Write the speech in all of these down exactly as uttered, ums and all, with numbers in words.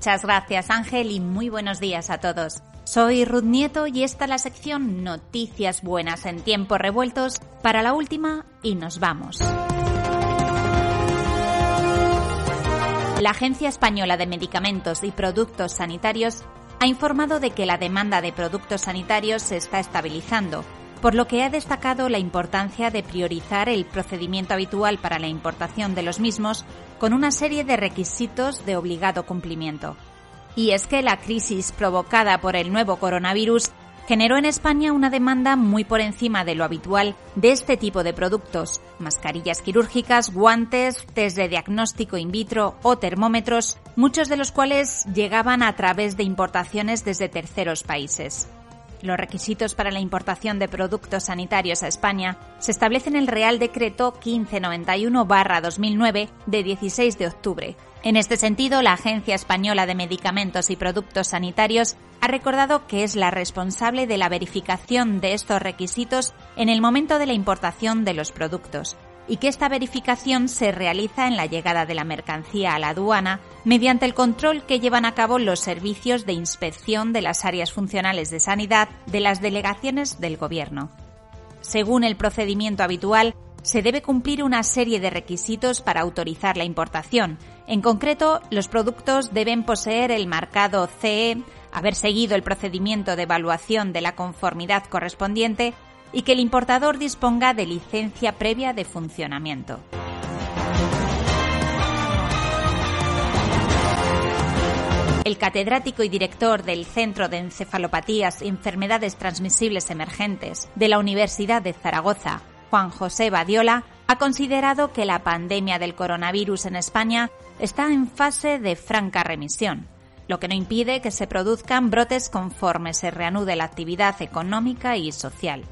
Muchas gracias, Ángel, y muy buenos días a todos. Soy Ruth Nieto y esta es la sección Noticias Buenas en Tiempos Revueltos para la última y nos vamos. La Agencia Española de Medicamentos y Productos Sanitarios ha informado de que la demanda de productos sanitarios se está estabilizando, por lo que ha destacado la importancia de priorizar el procedimiento habitual para la importación de los mismos con una serie de requisitos de obligado cumplimiento. Y es que la crisis provocada por el nuevo coronavirus generó en España una demanda muy por encima de lo habitual de este tipo de productos: mascarillas quirúrgicas, guantes, test de diagnóstico in vitro o termómetros, muchos de los cuales llegaban a través de importaciones desde terceros países. Los requisitos para la importación de productos sanitarios a España se establecen en el Real Decreto quince noventa y uno barra dos mil nueve de dieciséis de octubre. En este sentido, la Agencia Española de Medicamentos y Productos Sanitarios ha recordado que es la responsable de la verificación de estos requisitos en el momento de la importación de los productos, y que esta verificación se realiza en la llegada de la mercancía a la aduana mediante el control que llevan a cabo los servicios de inspección de las áreas funcionales de sanidad de las delegaciones del Gobierno. Según el procedimiento habitual, se debe cumplir una serie de requisitos para autorizar la importación. En concreto, los productos deben poseer el marcado C E, haber seguido el procedimiento de evaluación de la conformidad correspondiente y que el importador disponga de licencia previa de funcionamiento. El catedrático y director del Centro de Encefalopatías e Enfermedades Transmisibles Emergentes de la Universidad de Zaragoza, Juan José Badiola, ha considerado que la pandemia del coronavirus en España está en fase de franca remisión, lo que no impide que se produzcan brotes conforme se reanude la actividad económica y social.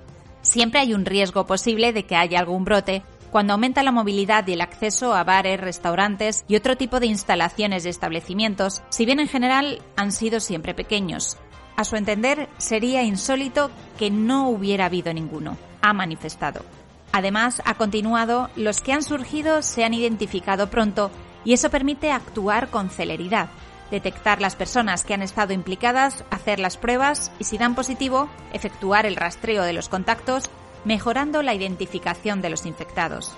Siempre hay un riesgo posible de que haya algún brote cuando aumenta la movilidad y el acceso a bares, restaurantes y otro tipo de instalaciones y establecimientos, si bien en general han sido siempre pequeños. A su entender, sería insólito que no hubiera habido ninguno, ha manifestado. Además, ha continuado, los que han surgido se han identificado pronto y eso permite actuar con celeridad, detectar las personas que han estado implicadas, hacer las pruebas y, si dan positivo, efectuar el rastreo de los contactos, mejorando la identificación de los infectados.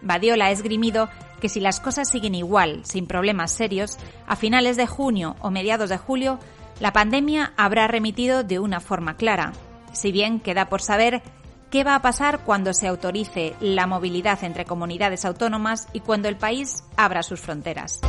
Badiola ha esgrimido que si las cosas siguen igual, sin problemas serios, a finales de junio o mediados de julio, la pandemia habrá remitido de una forma clara, si bien queda por saber qué va a pasar cuando se autorice la movilidad entre comunidades autónomas y cuando el país abra sus fronteras.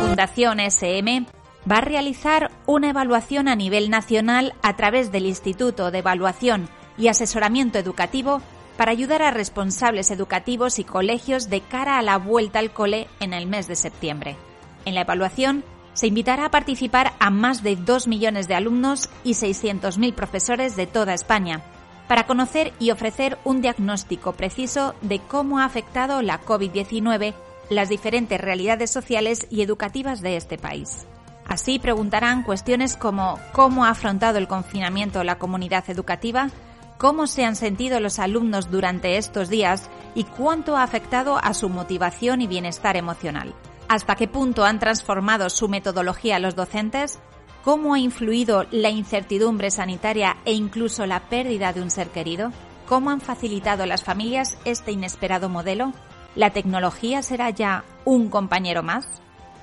Fundación S M va a realizar una evaluación a nivel nacional a través del Instituto de Evaluación y Asesoramiento Educativo para ayudar a responsables educativos y colegios de cara a la vuelta al cole en el mes de septiembre. En la evaluación se invitará a participar a más de dos millones de alumnos y seiscientos mil profesores de toda España para conocer y ofrecer un diagnóstico preciso de cómo ha afectado la covid diecinueve las diferentes realidades sociales y educativas de este país. Así preguntarán cuestiones como cómo ha afrontado el confinamiento la comunidad educativa, cómo se han sentido los alumnos durante estos días y cuánto ha afectado a su motivación y bienestar emocional, hasta qué punto han transformado su metodología los docentes, cómo ha influido la incertidumbre sanitaria e incluso la pérdida de un ser querido, cómo han facilitado a las familias este inesperado modelo. ¿La tecnología será ya un compañero más?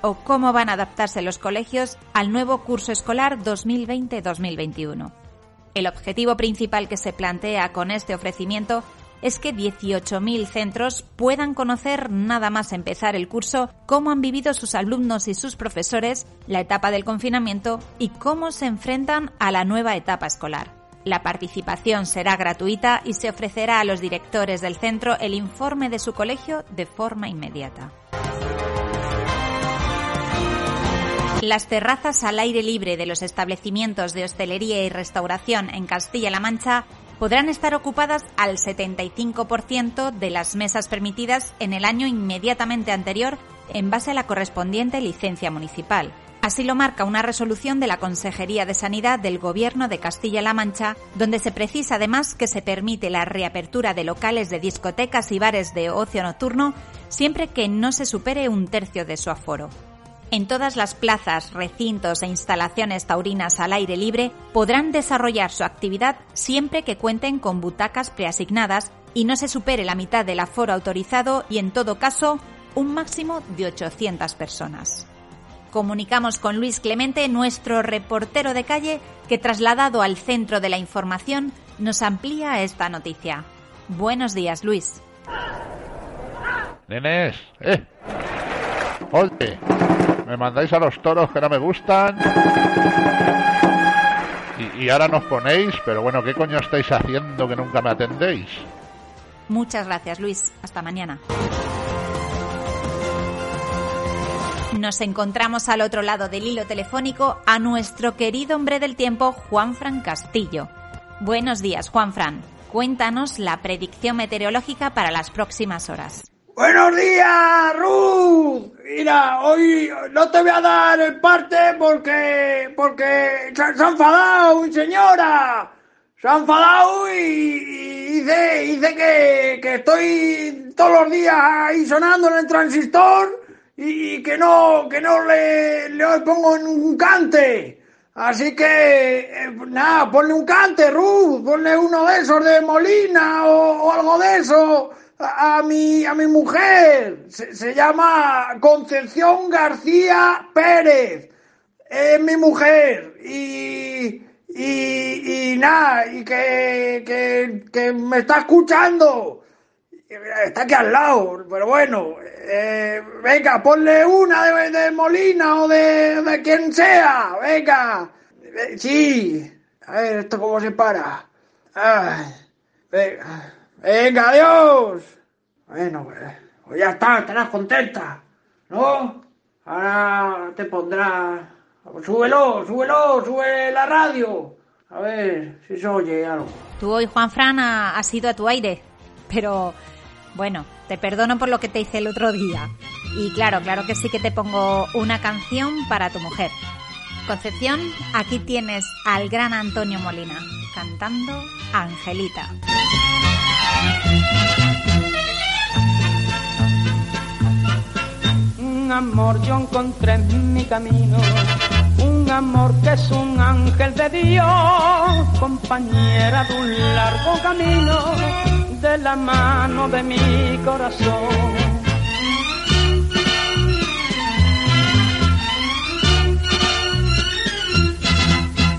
¿O cómo van a adaptarse los colegios al nuevo curso escolar dos mil veinte dos mil veintiuno? El objetivo principal que se plantea con este ofrecimiento es que dieciocho mil centros puedan conocer, nada más empezar el curso, cómo han vivido sus alumnos y sus profesores la etapa del confinamiento y cómo se enfrentan a la nueva etapa escolar. La participación será gratuita y se ofrecerá a los directores del centro el informe de su colegio de forma inmediata. Las terrazas al aire libre de los establecimientos de hostelería y restauración en Castilla-La Mancha podrán estar ocupadas al setenta y cinco por ciento de las mesas permitidas en el año inmediatamente anterior en base a la correspondiente licencia municipal. Así lo marca una resolución de la Consejería de Sanidad del Gobierno de Castilla-La Mancha, donde se precisa además que se permite la reapertura de locales de discotecas y bares de ocio nocturno siempre que no se supere un tercio de su aforo. En todas las plazas, recintos e instalaciones taurinas al aire libre podrán desarrollar su actividad siempre que cuenten con butacas preasignadas y no se supere la mitad del aforo autorizado y, en todo caso, un máximo de ochocientas personas. Comunicamos con Luis Clemente, nuestro reportero de calle, que trasladado al centro de la información nos amplía esta noticia. Buenos días, Luis. Nenes, eh. Oye, me mandáis a los toros que no me gustan. Y, y ahora nos ponéis, pero bueno, ¿qué coño estáis haciendo que nunca me atendéis? Muchas gracias, Luis. Hasta mañana. Nos encontramos al otro lado del hilo telefónico a nuestro querido hombre del tiempo, Juanfran Castillo. Buenos días, Juanfran. Cuéntanos la predicción meteorológica para las próximas horas. ¡Buenos días, Ruth! Mira, hoy no te voy a dar el parte porque, porque se ha enfadado, señora. Se ha enfadado y, y dice, dice que, que estoy todos los días ahí sonando en el transistor. Y que no, que no le, le pongo en un cante. Así que, eh, nada, ponle un cante, Ruth, ponle uno de esos de Molina o, o algo de eso a, a, mi, a mi mujer. Se, se llama Concepción García Pérez. Es mi mujer. Y, y, y nada, y que, que, que me está escuchando. Está aquí al lado, pero bueno, eh, venga, ponle una de, de Molina o de, de quien sea, venga, eh, sí, a ver, esto cómo se para, ah, venga, venga, adiós, bueno, pues ya está, estarás contenta, ¿no? Ahora te pondrás, súbelo, súbelo, sube la radio, a ver si se oye algo. Tú hoy, Juanfran, has ido a tu aire, pero... Bueno, te perdono por lo que te hice el otro día. Y claro, claro que sí que te pongo una canción para tu mujer. Concepción, aquí tienes al gran Antonio Molina cantando Angelita. Un amor yo encontré en mi camino, un amor que es un ángel de Dios, compañera de un largo camino, de la mano de mi corazón.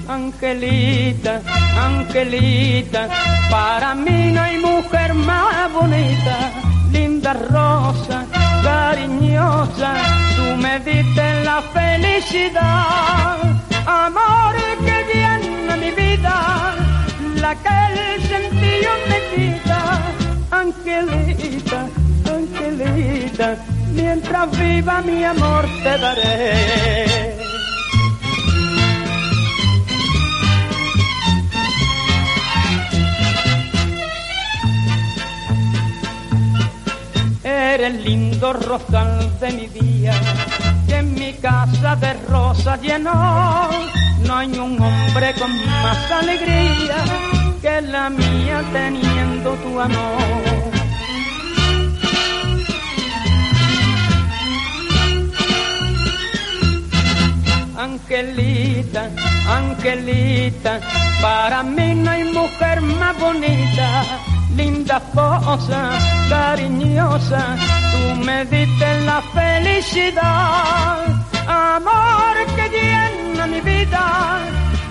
Angelita, Angelita, para mí no hay mujer más bonita, linda rosa, cariñosa, tú me diste la felicidad, amor que viene a mi vida, la que el sentido me quita. Angelita, Angelita, mientras viva mi amor te daré. Eres lindo rosal de mi día, que en mi casa de rosas llenó. No hay un hombre con más alegría que la mía teniendo tu amor. Angelita, Angelita, para mí no hay mujer más bonita, linda esposa, cariñosa, tú me diste la felicidad, amor que llena mi vida,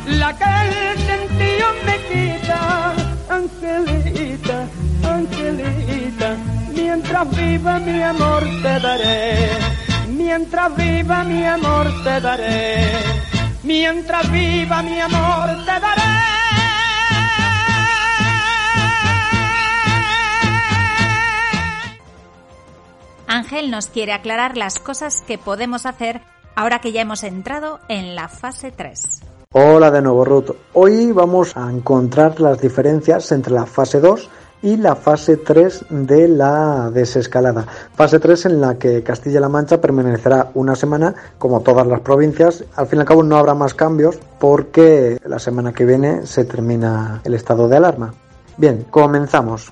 la que el sentido me quita. Angelita, Angelita, viva mi amor te daré, mientras viva mi amor te daré, mientras viva mi amor te daré. Ángel nos quiere aclarar las cosas que podemos hacer ahora que ya hemos entrado en la fase tres. Hola de nuevo, Ruth. Hoy vamos a encontrar las diferencias entre la fase dos y la fase tres de la desescalada. Fase tres en la que Castilla-La Mancha permanecerá una semana, como todas las provincias. Al fin y al cabo no habrá más cambios porque la semana que viene se termina el estado de alarma. Bien, comenzamos.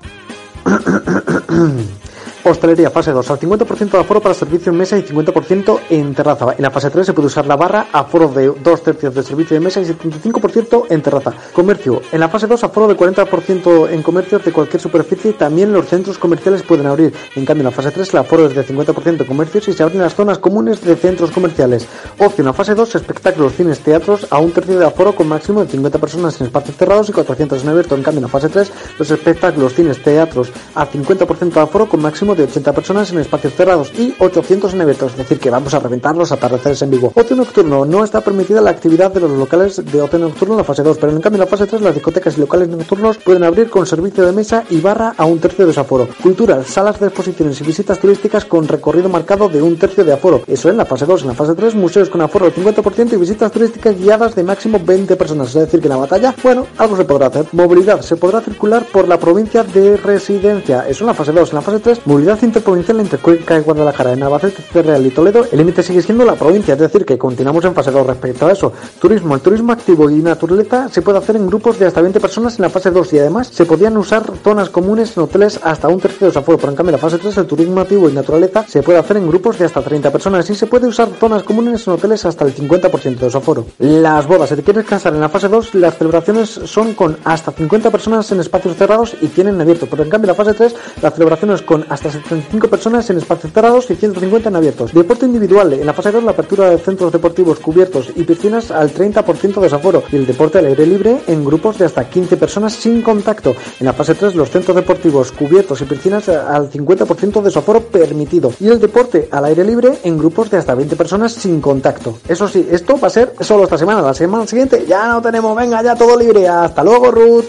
Hostelería, fase dos, al cincuenta por ciento de aforo para servicio en mesa y cincuenta por ciento en terraza. En la fase tres se puede usar la barra, aforo de dos tercios de servicio de mesa y setenta y cinco por ciento en terraza. Comercio, en la fase dos aforo de cuarenta por ciento en comercios de cualquier superficie, también los centros comerciales pueden abrir. En cambio en la fase tres el aforo es de cincuenta por ciento en comercios y se abren las zonas comunes de centros comerciales. Ocio, en la fase dos espectáculos, cines, teatros a un tercio de aforo con máximo de cincuenta personas en espacios cerrados y cuatrocientos en abierto. En cambio en la fase tres los espectáculos, cines, teatros a cincuenta por ciento de aforo con máximo de ochenta personas en espacios cerrados y ochocientos en abiertos, es decir que vamos a reventar los atardeceres en vivo. Ocio nocturno, no está permitida la actividad de los locales de ocio nocturno en la fase dos, pero en cambio en la fase tres las discotecas y locales nocturnos pueden abrir con servicio de mesa y barra a un tercio de aforo. Cultural, salas de exposiciones y visitas turísticas con recorrido marcado de un tercio de aforo, eso en la fase dos. En la fase tres museos con aforo del cincuenta por ciento y visitas turísticas guiadas de máximo veinte personas, es decir que en la batalla, bueno, algo se podrá hacer. Movilidad, se podrá circular por la provincia de residencia, eso en la fase dos. En la fase tres movilidad interprovincial entre Cuenca y Guadalajara, en Albacete, Real y Toledo, el límite sigue siendo la provincia, es decir que continuamos en fase dos respecto a eso. Turismo, el turismo activo y naturaleza se puede hacer en grupos de hasta veinte personas en la fase dos y además se podían usar zonas comunes en hoteles hasta un tercio de aforo, pero en cambio en la fase tres el turismo activo y naturaleza se puede hacer en grupos de hasta treinta personas y se puede usar zonas comunes en hoteles hasta el cincuenta por ciento de aforo. Las bodas, si te quieres casar en la fase dos las celebraciones son con hasta cincuenta personas en espacios cerrados y tienen abierto, pero en cambio en la fase tres las celebraciones con hasta setenta y cinco personas en espacios cerrados y ciento cincuenta en abiertos. Deporte individual, en la fase dos la apertura de centros deportivos cubiertos y piscinas al treinta por ciento de desaforo y el deporte al aire libre en grupos de hasta quince personas sin contacto. En la fase tres los centros deportivos cubiertos y piscinas al cincuenta por ciento de desaforo permitido y el deporte al aire libre en grupos de hasta veinte personas sin contacto. Eso sí, esto va a ser solo esta semana, la semana siguiente ya no tenemos, venga ya todo libre, hasta luego Ruth.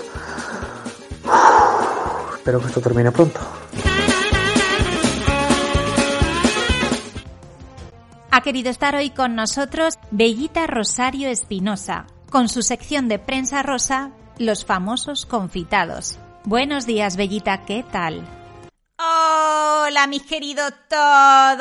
Espero que esto termine pronto. Ha querido estar hoy con nosotros Bellita Rosario Espinosa, con su sección de Prensa Rosa, los famosos confitados. Buenos días, Bellita, ¿qué tal? Hola, mis queridos todos,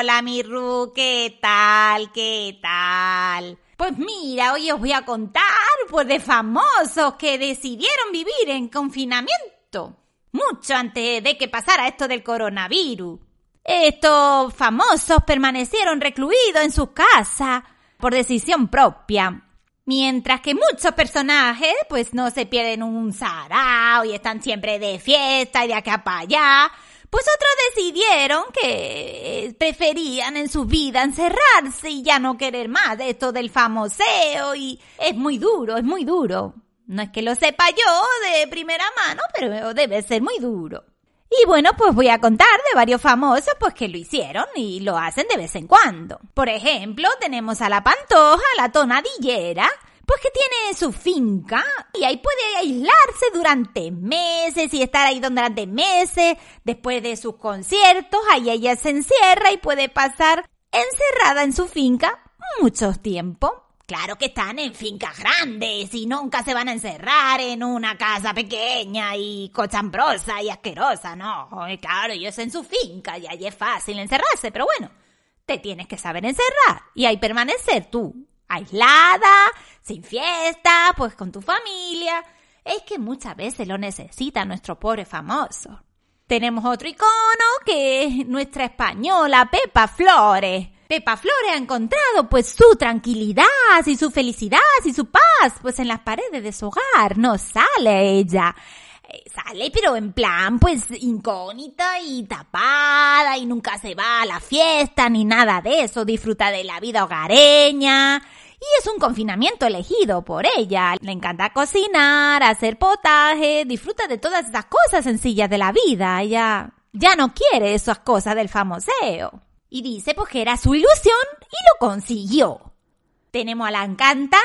hola, mi Ru, ¿qué tal, qué tal? Pues mira, hoy os voy a contar pues, de famosos que decidieron vivir en confinamiento, mucho antes de que pasara esto del coronavirus. Estos famosos permanecieron recluidos en sus casas por decisión propia, mientras que muchos personajes pues no se pierden un sarao y están siempre de fiesta y de acá para allá, pues otros decidieron que preferían en su vida encerrarse y ya no querer más esto del famoseo y es muy duro, es muy duro. No es que lo sepa yo de primera mano, pero debe ser muy duro. Y bueno, pues voy a contar de varios famosos pues que lo hicieron y lo hacen de vez en cuando. Por ejemplo, tenemos a la Pantoja, la tonadillera, pues que tiene su finca y ahí puede aislarse durante meses y estar ahí durante meses. Después de sus conciertos, ahí ella se encierra y puede pasar encerrada en su finca mucho tiempo. Claro que están en fincas grandes y nunca se van a encerrar en una casa pequeña y cochambrosa y asquerosa, no. Claro, ellos en su finca y allí es fácil encerrarse, pero bueno, te tienes que saber encerrar y ahí permanecer tú, aislada, sin fiesta, pues con tu familia. Es que muchas veces lo necesita nuestro pobre famoso. Tenemos otro icono que es nuestra española Pepa Flores. Pepa Flores ha encontrado pues su tranquilidad y su felicidad y su paz pues en las paredes de su hogar. No sale ella, eh, sale pero en plan pues incógnita y tapada y nunca se va a la fiesta ni nada de eso, disfruta de la vida hogareña y es un confinamiento elegido por ella. Le encanta cocinar, hacer potaje, disfruta de todas esas cosas sencillas de la vida. Ella ya no quiere esas cosas del famoseo. Y dice pues que era su ilusión y lo consiguió. Tenemos a la cantante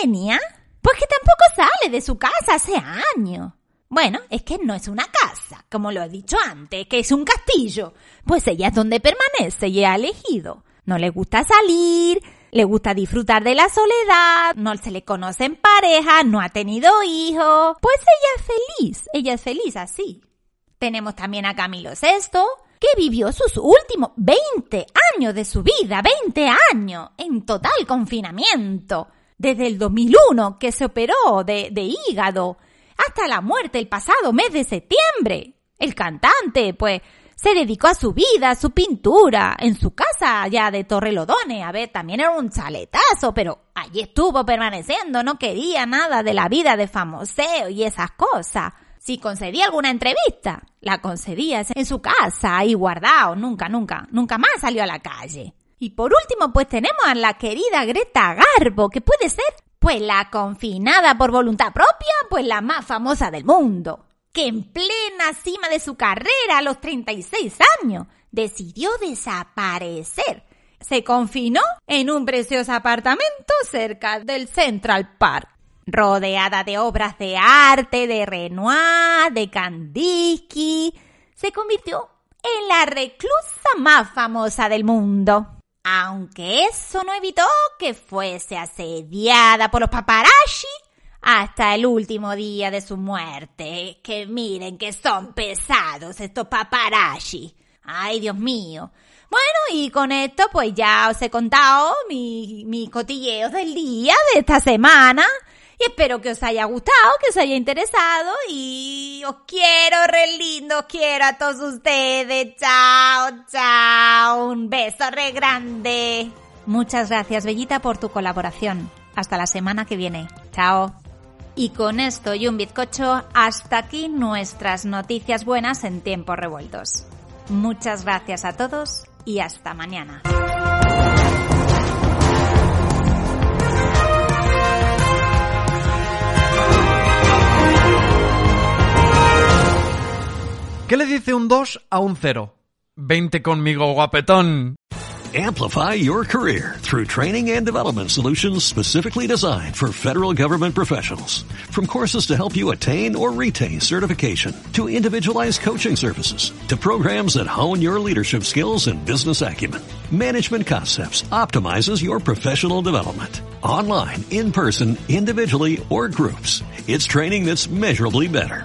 de Enya, pues que tampoco sale de su casa hace años. Bueno, es que no es una casa, como lo he dicho antes, que es un castillo. Pues ella es donde permanece y ha elegido. No le gusta salir, le gusta disfrutar de la soledad, no se le conoce en pareja, no ha tenido hijos. Pues ella es feliz, ella es feliz así. Tenemos también a Camilo Sesto, que vivió sus últimos veinte años de su vida, veinte años, en total confinamiento. Desde el dos mil uno, que se operó de, de hígado, hasta la muerte el pasado mes de septiembre. El cantante, pues, se dedicó a su vida, a su pintura, en su casa allá de Torrelodones. A ver, también era un chaletazo, pero allí estuvo permaneciendo, no quería nada de la vida de famoseo y esas cosas. Si concedía alguna entrevista, la concedía en su casa, ahí guardado, nunca, nunca, nunca más salió a la calle. Y por último, pues tenemos a la querida Greta Garbo, que puede ser, pues, la confinada por voluntad propia, pues la más famosa del mundo, que en plena cima de su carrera, a los treinta y seis años, decidió desaparecer. Se confinó en un precioso apartamento cerca del Central Park, rodeada de obras de arte, de Renoir, de Kandinsky. Se convirtió en la reclusa más famosa del mundo. Aunque eso no evitó que fuese asediada por los paparazzi hasta el último día de su muerte. Que miren que son pesados estos paparazzi. Ay, Dios mío. Bueno, y con esto pues ya os he contado mis, mis cotilleos del día de esta semana. Y espero que os haya gustado, que os haya interesado y os quiero re lindo, os quiero a todos ustedes. Chao, chao. Un beso re grande. Muchas gracias, Bellita, por tu colaboración. Hasta la semana que viene. Chao. Y con esto y un bizcocho, hasta aquí nuestras noticias buenas en tiempos revueltos. Muchas gracias a todos y hasta mañana. ¿Qué le dice un dos a un cero? Vente conmigo, guapetón. Amplify your career through training and development solutions specifically designed for federal government professionals. From courses to help you attain or retain certification, to individualized coaching services, to programs that hone your leadership skills and business acumen, Management Concepts optimizes your professional development. Online, in person, individually, or groups. It's training that's measurably better.